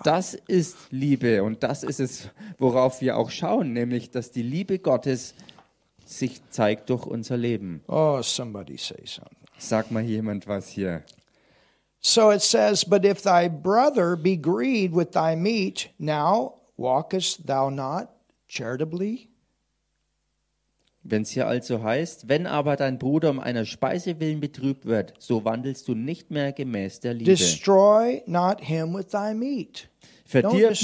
Das ist Liebe, und das ist es, worauf wir auch schauen, nämlich, dass die Liebe Gottes sich zeigt durch unser Leben. Oh, somebody say something. Sag mal jemand was hier. So it says, but if thy brother be grieved with thy meat, now walkest thou not charitably? Wenn es hier also heißt, wenn aber dein Bruder um einer Speise willen betrübt wird, so wandelst du nicht mehr gemäß der Liebe. Destroy not him with thy meat. Verdirb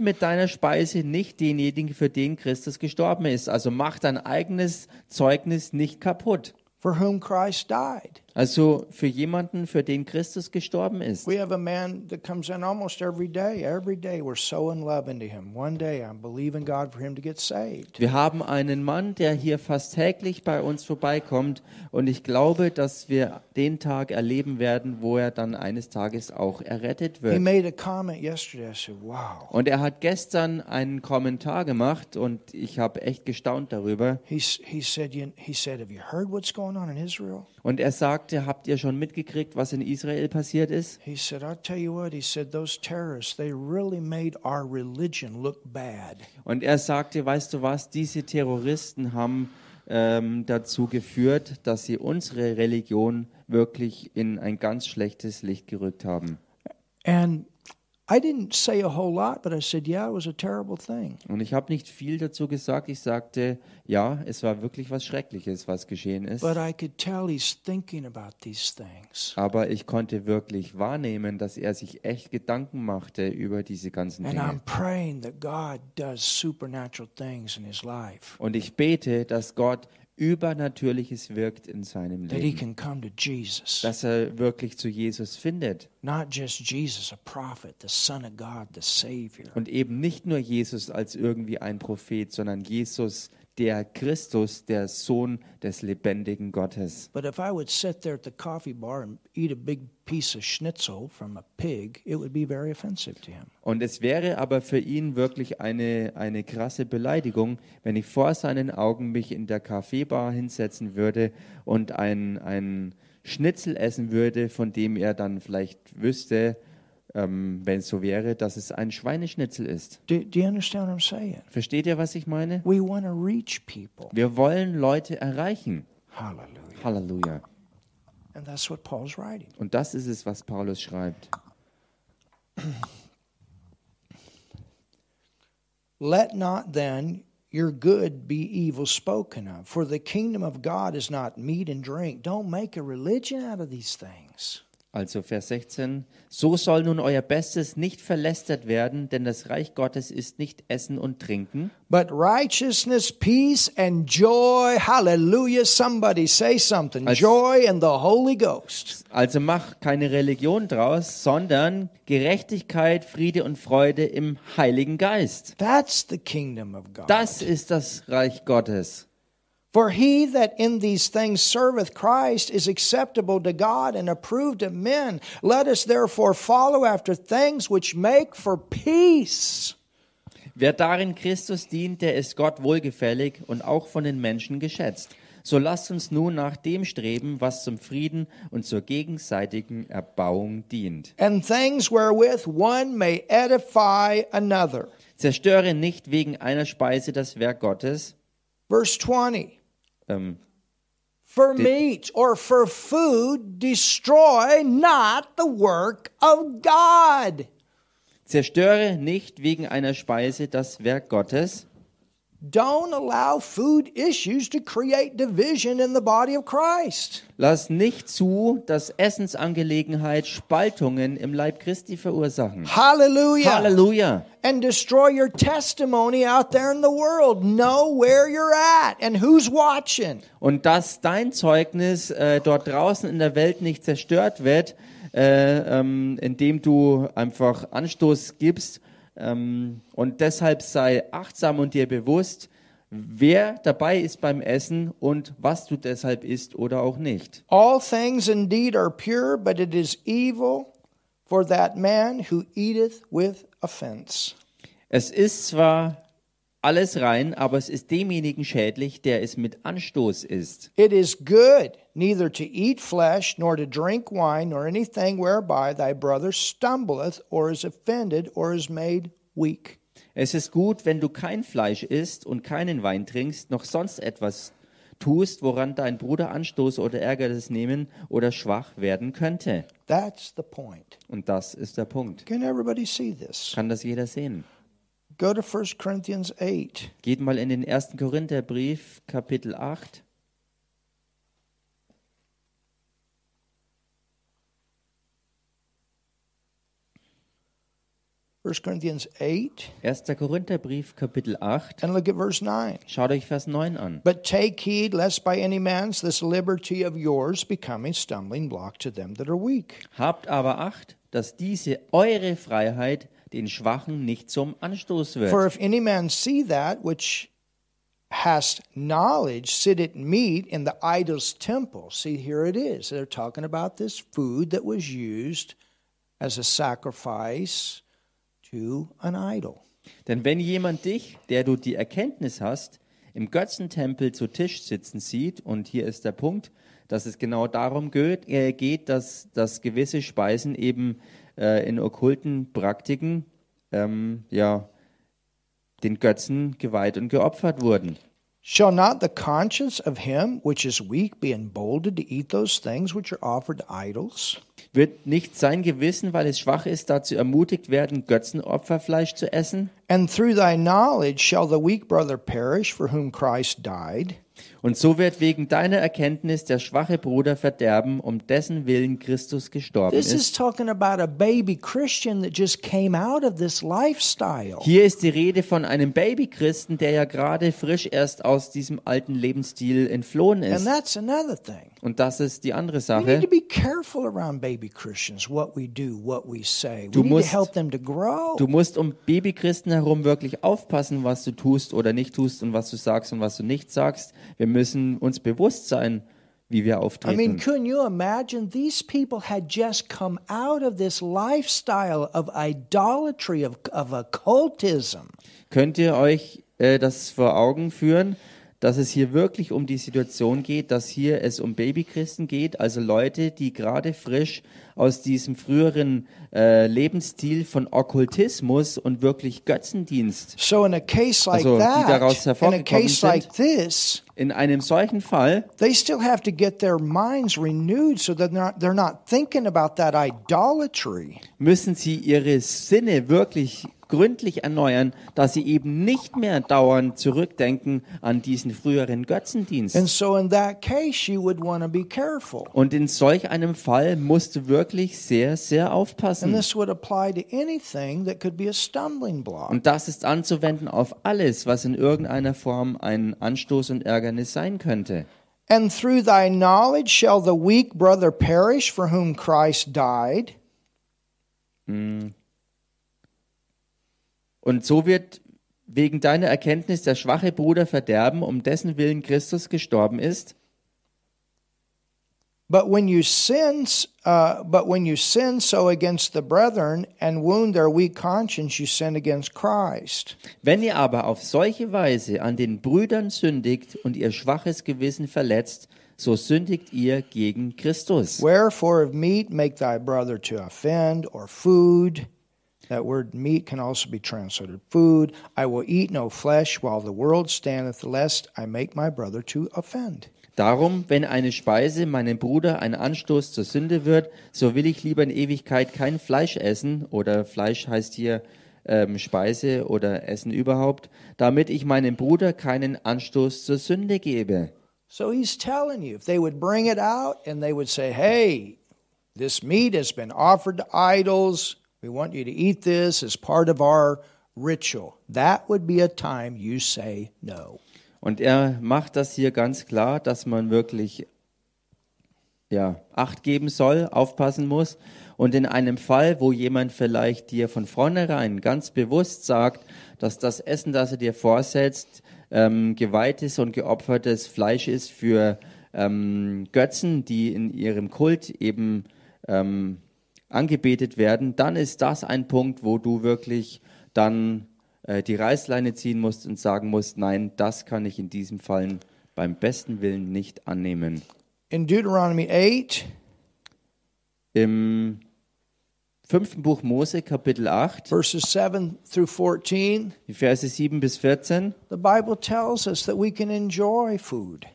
mit deiner Speise nicht denjenigen, für den Christus gestorben ist. Also mach dein eigenes Zeugnis nicht kaputt. For whom Christ died. Also für jemanden, für den Christus gestorben ist. We have a man that comes in almost every day. Every day we're sowing love into him. One day I'm believing God for him to get saved. Wir haben einen Mann, der hier fast täglich bei uns vorbeikommt, und ich glaube, dass wir den Tag erleben werden, wo er dann eines Tages auch errettet wird. He made a comment yesterday. I said, wow. Und er hat gestern einen Kommentar gemacht und ich habe echt gestaunt darüber. He said, have you heard what's going on in Israel? Und er sagte, habt ihr schon mitgekriegt, was in Israel passiert ist? Und er sagte, weißt du was, diese Terroristen haben dazu geführt, dass sie unsere Religion wirklich in ein ganz schlechtes Licht gerückt haben. And Und ich habe nicht viel dazu gesagt. Ich sagte, ja, es war wirklich was Schreckliches, was geschehen ist. Aber ich konnte wirklich wahrnehmen, dass er sich echt Gedanken machte über diese ganzen Dinge. Und ich bete, dass Gott Übernatürliches wirkt in seinem Leben, dass er wirklich zu Jesus findet. Und eben nicht nur Jesus als irgendwie ein Prophet, sondern Jesus, der Christus, der Sohn des lebendigen Gottes. Und es wäre aber für ihn wirklich eine krasse Beleidigung, wenn ich vor seinen Augen mich in der Kaffeebar hinsetzen würde und ein Schnitzel essen würde, von dem er dann vielleicht wüsste, wenn es so wäre, dass es ein Schweineschnitzel ist. Versteht ihr, was ich meine? Wir wollen Leute erreichen. Halleluja. Halleluja. Und das ist es, was Paulus schreibt. Let not then your good be evil spoken of, for the kingdom of God is not meat and drink. Don't make a religion out of these things. Also Vers 16, so soll nun euer Bestes nicht verlästert werden, denn das Reich Gottes ist nicht Essen und Trinken. But righteousness, peace and joy, hallelujah, somebody say something, joy and the Holy Ghost. Also mach keine Religion draus, sondern Gerechtigkeit, Friede und Freude im Heiligen Geist. That's the kingdom of God. Das ist das Reich Gottes. For he that in these things serveth Christ is acceptable to God and approved of men. Let us therefore follow after things which make for peace. Wer darin Christus dient, der ist Gott wohlgefällig und auch von den Menschen geschätzt. So lasst uns nun nach dem streben, was zum Frieden und zur gegenseitigen Erbauung dient. And things wherewith one may edify another. Zerstöre nicht wegen einer Speise das Werk Gottes. Verse 20. For meat or for food, destroy not the work of God. Zerstöre nicht wegen einer Speise das Werk Gottes. Don't allow food issues to create division in the body of Christ. Lass nicht zu, dass Essensangelegenheit Spaltungen im Leib Christi verursachen. Halleluja. Halleluja. And destroy your testimony out there in the world. Know where you're at and who's watching. Und dass dein Zeugnis dort draußen in der Welt nicht zerstört wird, indem du einfach Anstoß gibst. Und deshalb sei achtsam und dir bewusst, wer dabei ist beim Essen und was du deshalb isst oder auch nicht. All things indeed are pure, but it is evil for that man who eateth with offense. Es ist zwar alles rein, aber es ist demjenigen schädlich, der es mit Anstoß isst. It is good neither to eat flesh, nor to drink wine, nor anything whereby thy brother stumbleth, or is offended, or is made weak. Es ist gut, wenn du kein Fleisch isst und keinen Wein trinkst, noch sonst etwas tust, woran dein Bruder Anstoß oder Ärgernis nehmen oder schwach werden könnte. That's the point. Und das ist der Punkt. Can everybody see this? Kann das jeder sehen? Go to 1 Corinthians 8. Geht mal in den 1. Korintherbrief, Kapitel 8. First Corinthians 8. 1. Korintherbrief, Kapitel 8. And look at verse 9. Schaut euch Vers 9 an. But take heed lest by any man's this liberty of yours become a stumbling block to them that are weak. Habt aber Acht, dass diese eure Freiheit den Schwachen nicht zum Anstoß wird. For if any man see that which hast knowledge, sit at meat in the idol's temple. See, here it is. They're talking about this food that was used as a sacrifice to an idol. Denn wenn jemand dich, der du die Erkenntnis hast, im Götzentempel zu Tisch sitzen sieht, und hier ist der Punkt, dass es genau darum geht, dass gewisse Speisen eben in okkulten Praktiken den Götzen geweiht und geopfert wurden. Shall not the conscience of him which is weak be emboldened to eat those things which are offered to idols? Wird nicht sein Gewissen, weil es schwach ist, dazu ermutigt werden, Götzenopferfleisch zu essen? And through thy knowledge shall the weak brother perish for whom Christ died? Und so wird wegen deiner Erkenntnis der schwache Bruder verderben, um dessen Willen Christus gestorben ist. Hier ist die Rede von einem Baby-Christen, der ja gerade frisch erst aus diesem alten Lebensstil entflohen ist. Und das ist die andere Sache. Du musst um Baby-Christen herum wirklich aufpassen, was du tust oder nicht tust und was du sagst und was du nicht sagst. Wir müssen uns bewusst sein, wie wir auftreten. Can you imagine these people had just come out of this lifestyle of idolatry, of occultism? Könnt ihr euch das vor Augen führen, dass es hier wirklich um die Situation geht, dass hier es um Babychristen geht, also Leute, die gerade frisch aus diesem früheren Lebensstil von Okkultismus und wirklich Götzendienst, also die daraus hervorgekommen sind. In einem solchen Fall müssen sie ihre Sinne wirklich gründlich erneuern, dass sie eben nicht mehr dauernd zurückdenken an diesen früheren Götzendienst. Und in solch einem Fall musst du wirklich sehr, sehr aufpassen. Und das ist anzuwenden auf alles, was in irgendeiner Form ein Anstoß und Ärgernis sein könnte. And through thy knowledge shall the weak brother perish for whom Christ died. Und so wird wegen deiner Erkenntnis der schwache Bruder verderben, um dessen Willen Christus gestorben ist. But when you sin so against the brethren and wound their weak conscience, you sin against Christ. Wenn ihr aber auf solche Weise an den Brüdern sündigt und ihr schwaches Gewissen verletzt, so sündigt ihr gegen Christus. Wherefore of meat make thy brother to offend, or food. That word meat can also be translated food. I will eat no flesh while the world standeth, lest I make my brother to offend. Darum, wenn eine Speise meinem Bruder ein Anstoß zur Sünde wird, so will ich lieber in Ewigkeit kein Fleisch essen, oder Fleisch heißt hier Speise oder Essen überhaupt, damit ich meinem Bruder keinen Anstoß zur Sünde gebe. So he's telling you, if they would bring it out and they would say, hey, this meat has been offered to idols. We want you to eat this as part of our ritual. That would be a time you say no. Und er macht das hier ganz klar, dass man wirklich Acht geben soll, aufpassen muss. Und in einem Fall, wo jemand vielleicht dir von vornherein ganz bewusst sagt, dass das Essen, das er dir vorsetzt, geweihtes und geopfertes Fleisch ist für Götzen, die in ihrem Kult eben angebetet werden, dann ist das ein Punkt, wo du wirklich dann die Reißleine ziehen musst und sagen musst, nein, das kann ich in diesem Fall beim besten Willen nicht annehmen. In Deuteronomy 8, im 5. Buch Mose, Kapitel 8, Verses 7 through 14, die Verse 7 bis 14, the Bible tells us that we can enjoy food.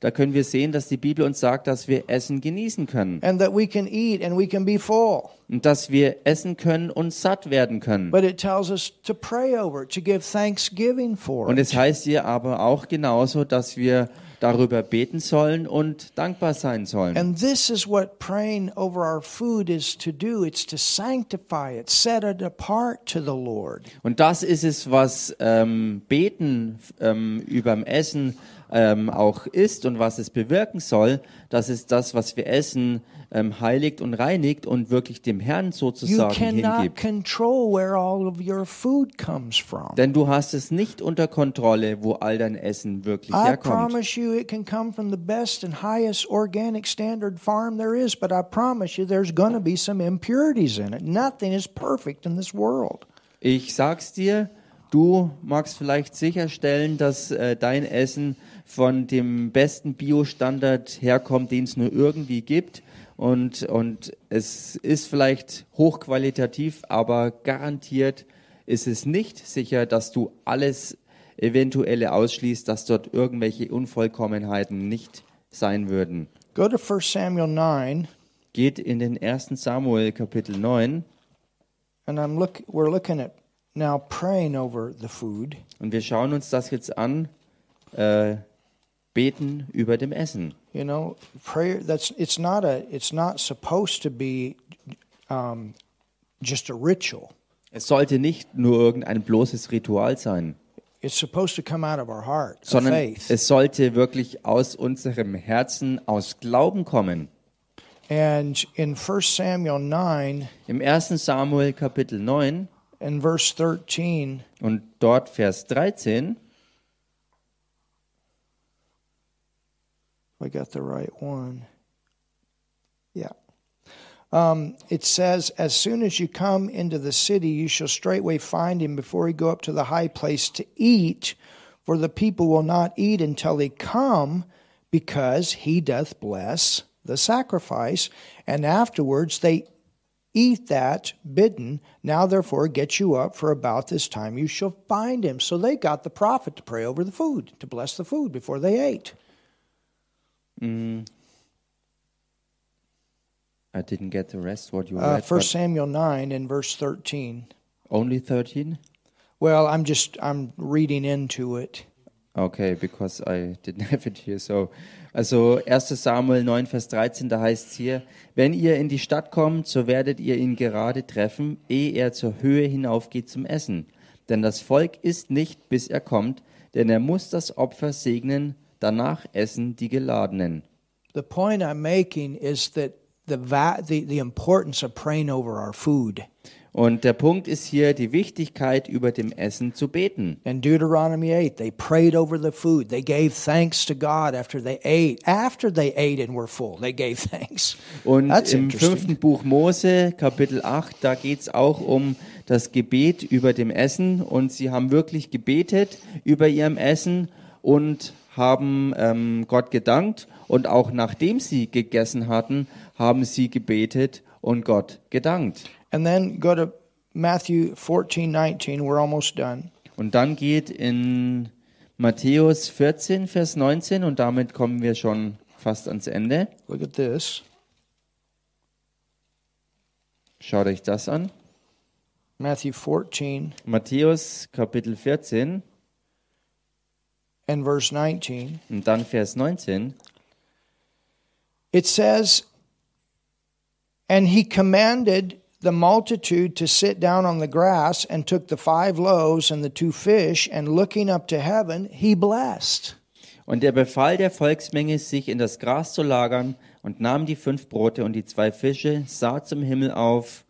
Da können wir sehen, dass die Bibel uns sagt, dass wir Essen genießen können. And that we can eat and we can be full. Und dass wir essen können und satt werden können. But it tells us to pray over, to give thanksgiving for it. Und es heißt hier aber auch genauso, dass wir darüber beten sollen und dankbar sein sollen. And this is what praying over our food is to do. It's to sanctify it, set it apart to the Lord. Und das ist es, was Beten überm Essen auch ist und was es bewirken soll, das ist das, was wir essen, heiligt und reinigt und wirklich dem Herrn sozusagen hingibt. Denn du hast es nicht unter Kontrolle, wo all dein Essen wirklich herkommt. Ich sag's dir, du magst vielleicht sicherstellen, dass dein Essen von dem besten Bio-Standard herkommt, den es nur irgendwie gibt. Und es ist vielleicht hochqualitativ, aber garantiert ist es nicht sicher, dass du alles Eventuelle ausschließt, dass dort irgendwelche Unvollkommenheiten nicht sein würden. Go to 1 Samuel 9. Geht in den 1. Samuel Kapitel 9. And we're looking at now praying over the food. Und wir schauen uns das jetzt an, beten über dem Essen. You know, prayer it's not supposed to be just a ritual. Es sollte nicht nur irgendein bloßes Ritual sein. It's supposed to come out of our heart, sondern faith. Es sollte wirklich aus unserem Herzen, aus Glauben kommen. And in 1 Samuel 9, im 1. Samuel Kapitel 9 in verse 13, und dort Vers 13, I got the right one. Yeah. It says, as soon as you come into the city, you shall straightway find him before he go up to the high place to eat, for the people will not eat until he come, because he doth bless the sacrifice, and afterwards they eat that bidden. Now therefore get you up, for about this time you shall find him. So they got the prophet to pray over the food, to bless the food before they ate. Mm. I didn't get the rest what you read. 1 Samuel 9 in verse 13. Only 13? Well, I'm reading into it. Okay, because I didn't have it here. So, also 1. Samuel 9 Vers 13, da heißt es hier: Wenn ihr in die Stadt kommt, so werdet ihr ihn gerade treffen, ehe er zur Höhe hinaufgeht zum Essen, denn das Volk isst nicht, bis er kommt, denn er muss das Opfer segnen, danach essen die Geladenen. The point I'm making is that the importance of praying over our food. Und der Punkt ist hier die Wichtigkeit, über dem Essen zu beten. In Deuteronomy 8, they prayed over the food. They gave thanks to God after they ate. After they ate and were full, they gave thanks. Und im 5. Buch Mose, Kapitel 8, da geht es auch um das Gebet über dem Essen. Und sie haben wirklich gebetet über ihrem Essen und haben Gott gedankt. Und auch nachdem sie gegessen hatten, haben sie gebetet und Gott gedankt. And then go to Matthew 14:19. We're almost done. Und dann geht in Matthäus 14 Vers 19 und damit kommen wir schon fast ans Ende. Look at this. Schaut euch das an. Matthew 14. Matthäus Kapitel 14 and verse 19. Und dann Vers 19. It says, and he commanded the multitude to sit down on the grass, and took the 5 loaves and the 2 fish, and looking up to heaven, he blessed. Und er befahl der Volksmenge, sich in das Gras zu lagern, und nahm die 5 Brote und die 2 Fische, sah zum Himmel auf,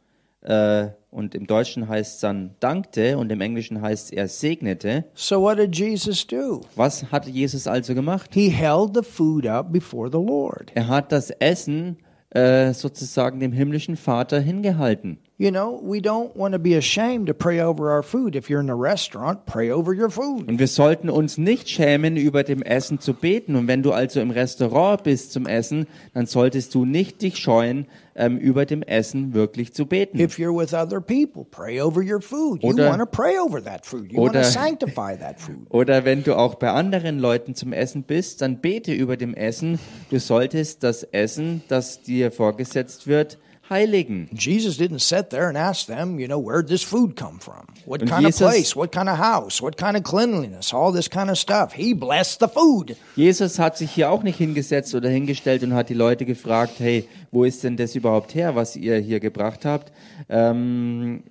und im Deutschen heißt es dann dankte, und im Englischen heißt es, er segnete. So what did Jesus do? Was hat Jesus also gemacht? He held the food up before the Lord. Er hat das Essen sozusagen dem himmlischen Vater hingehalten. You know, we don't want to be ashamed to pray over our food. If you're in a restaurant, pray over your food. Und wir sollten uns nicht schämen, über dem Essen zu beten. Und wenn du also im Restaurant bist zum Essen, dann solltest du nicht dich scheuen, über dem Essen wirklich zu beten. If you're with other people, pray over your food. You want to pray over that food. You want to sanctify that food. Oder wenn du auch bei anderen Leuten zum Essen bist, dann bete über dem Essen. Du solltest das Essen, das dir vorgesetzt wird, heiligen. Jesus didn't sit there and ask them, you know, where did this food come from? What kind of place? What kind of house? What kind of cleanliness? All this kind of stuff. He blessed the food. Jesus hat sich hier auch nicht hingesetzt oder hingestellt und hat die Leute gefragt, hey, wo ist denn das überhaupt her, was ihr hier gebracht habt? Und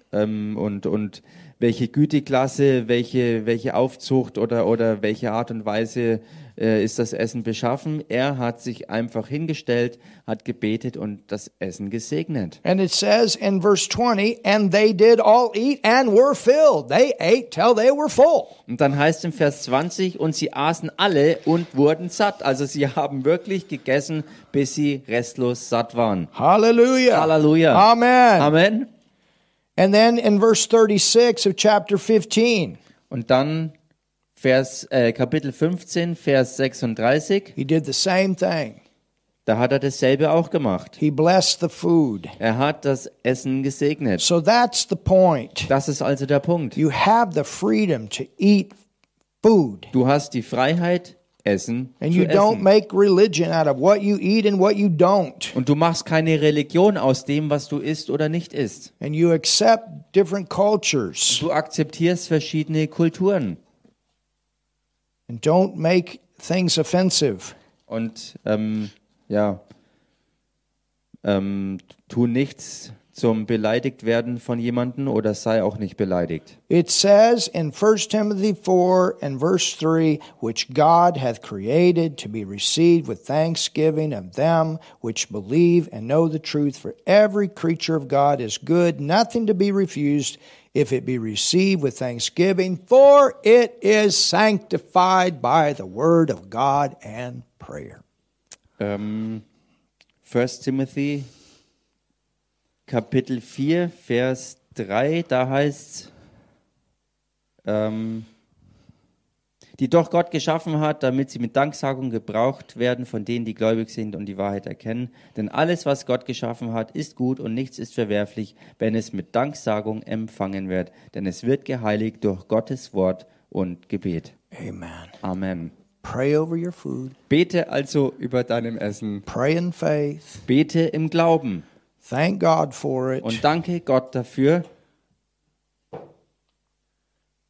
welche Güteklasse, welche Aufzucht oder welche Art und Weise ist das Essen beschaffen? Er hat sich einfach hingestellt, hat gebetet und das Essen gesegnet. And it says in verse 20, and they did all eat and were filled. They ate till they were full. Und dann heißt im Vers 20, und sie aßen alle und wurden satt. Also sie haben wirklich gegessen, bis sie restlos satt waren. Halleluja. Halleluja. Amen. Amen. And then in verse 36 of chapter 15. Und dann Vers Kapitel 15 Vers 36. He did the same thing. Da hat er dasselbe auch gemacht. He blessed the food. Er hat das Essen gesegnet. So that's the point. Das ist also der Punkt. You have the freedom to eat food. Du hast die Freiheit, Essen zu essen. And you don't make religion out of what you eat and what you don't. Und du machst keine Religion aus dem, was du isst oder nicht isst. And you accept different cultures. Du akzeptierst verschiedene Kulturen. And don't make things offensive. Und tu nichts zum beleidigt werden von jemanden oder sei auch nicht beleidigt. It says in 1 Timothy 4 and verse 3, which God hath created to be received with thanksgiving of them which believe and know the truth, for every creature of God is good, nothing to be refused, if it be received with thanksgiving, for it is sanctified by the word of God and prayer. 1 Timothy Kapitel 4, Vers 3, da heißt die doch Gott geschaffen hat, damit sie mit Danksagung gebraucht werden von denen, die gläubig sind und die Wahrheit erkennen. Denn alles, was Gott geschaffen hat, ist gut und nichts ist verwerflich, wenn es mit Danksagung empfangen wird. Denn es wird geheiligt durch Gottes Wort und Gebet. Amen. Amen. Pray over your food. Bete also über deinem Essen. Pray in faith. Bete im Glauben. Thank God for it. Und danke Gott dafür.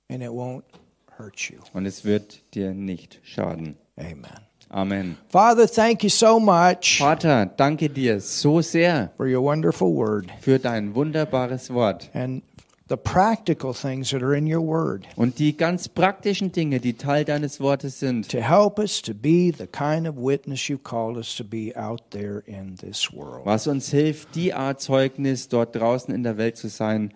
And it won't hurt you. Und es wird dir nicht schaden. Amen. Amen. Father, thank you so much. Vater, danke dir so sehr. For your wonderful word. Für dein wunderbares Wort. And the practical things that are in your word. Und die ganz praktischen Dinge, die Teil deines Wortes sind. To help us to be the kind of witness you've called us to be out there in this world. Was uns hilft, die Art Zeugnis dort draußen in der Welt zu sein,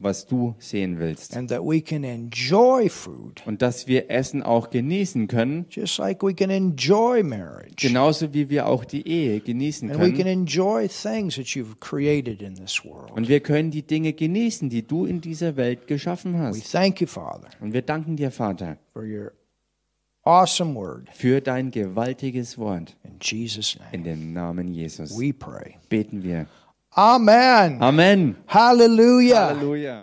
was du sehen willst. And that we can enjoy food. Und dass wir Essen auch genießen können. Just like we can enjoy marriage. Genauso wie wir auch die Ehe genießen können. And we can enjoy things that you've created in this world. Und wir können die Dinge genießen, die du in dieser Welt geschaffen hast. We thank you, Father. Und wir danken dir, Vater. For your awesome word. Für dein gewaltiges Wort. In Jesus' name. In dem Namen Jesus. We pray. Beten wir. Amen. Amen. Hallelujah. Hallelujah.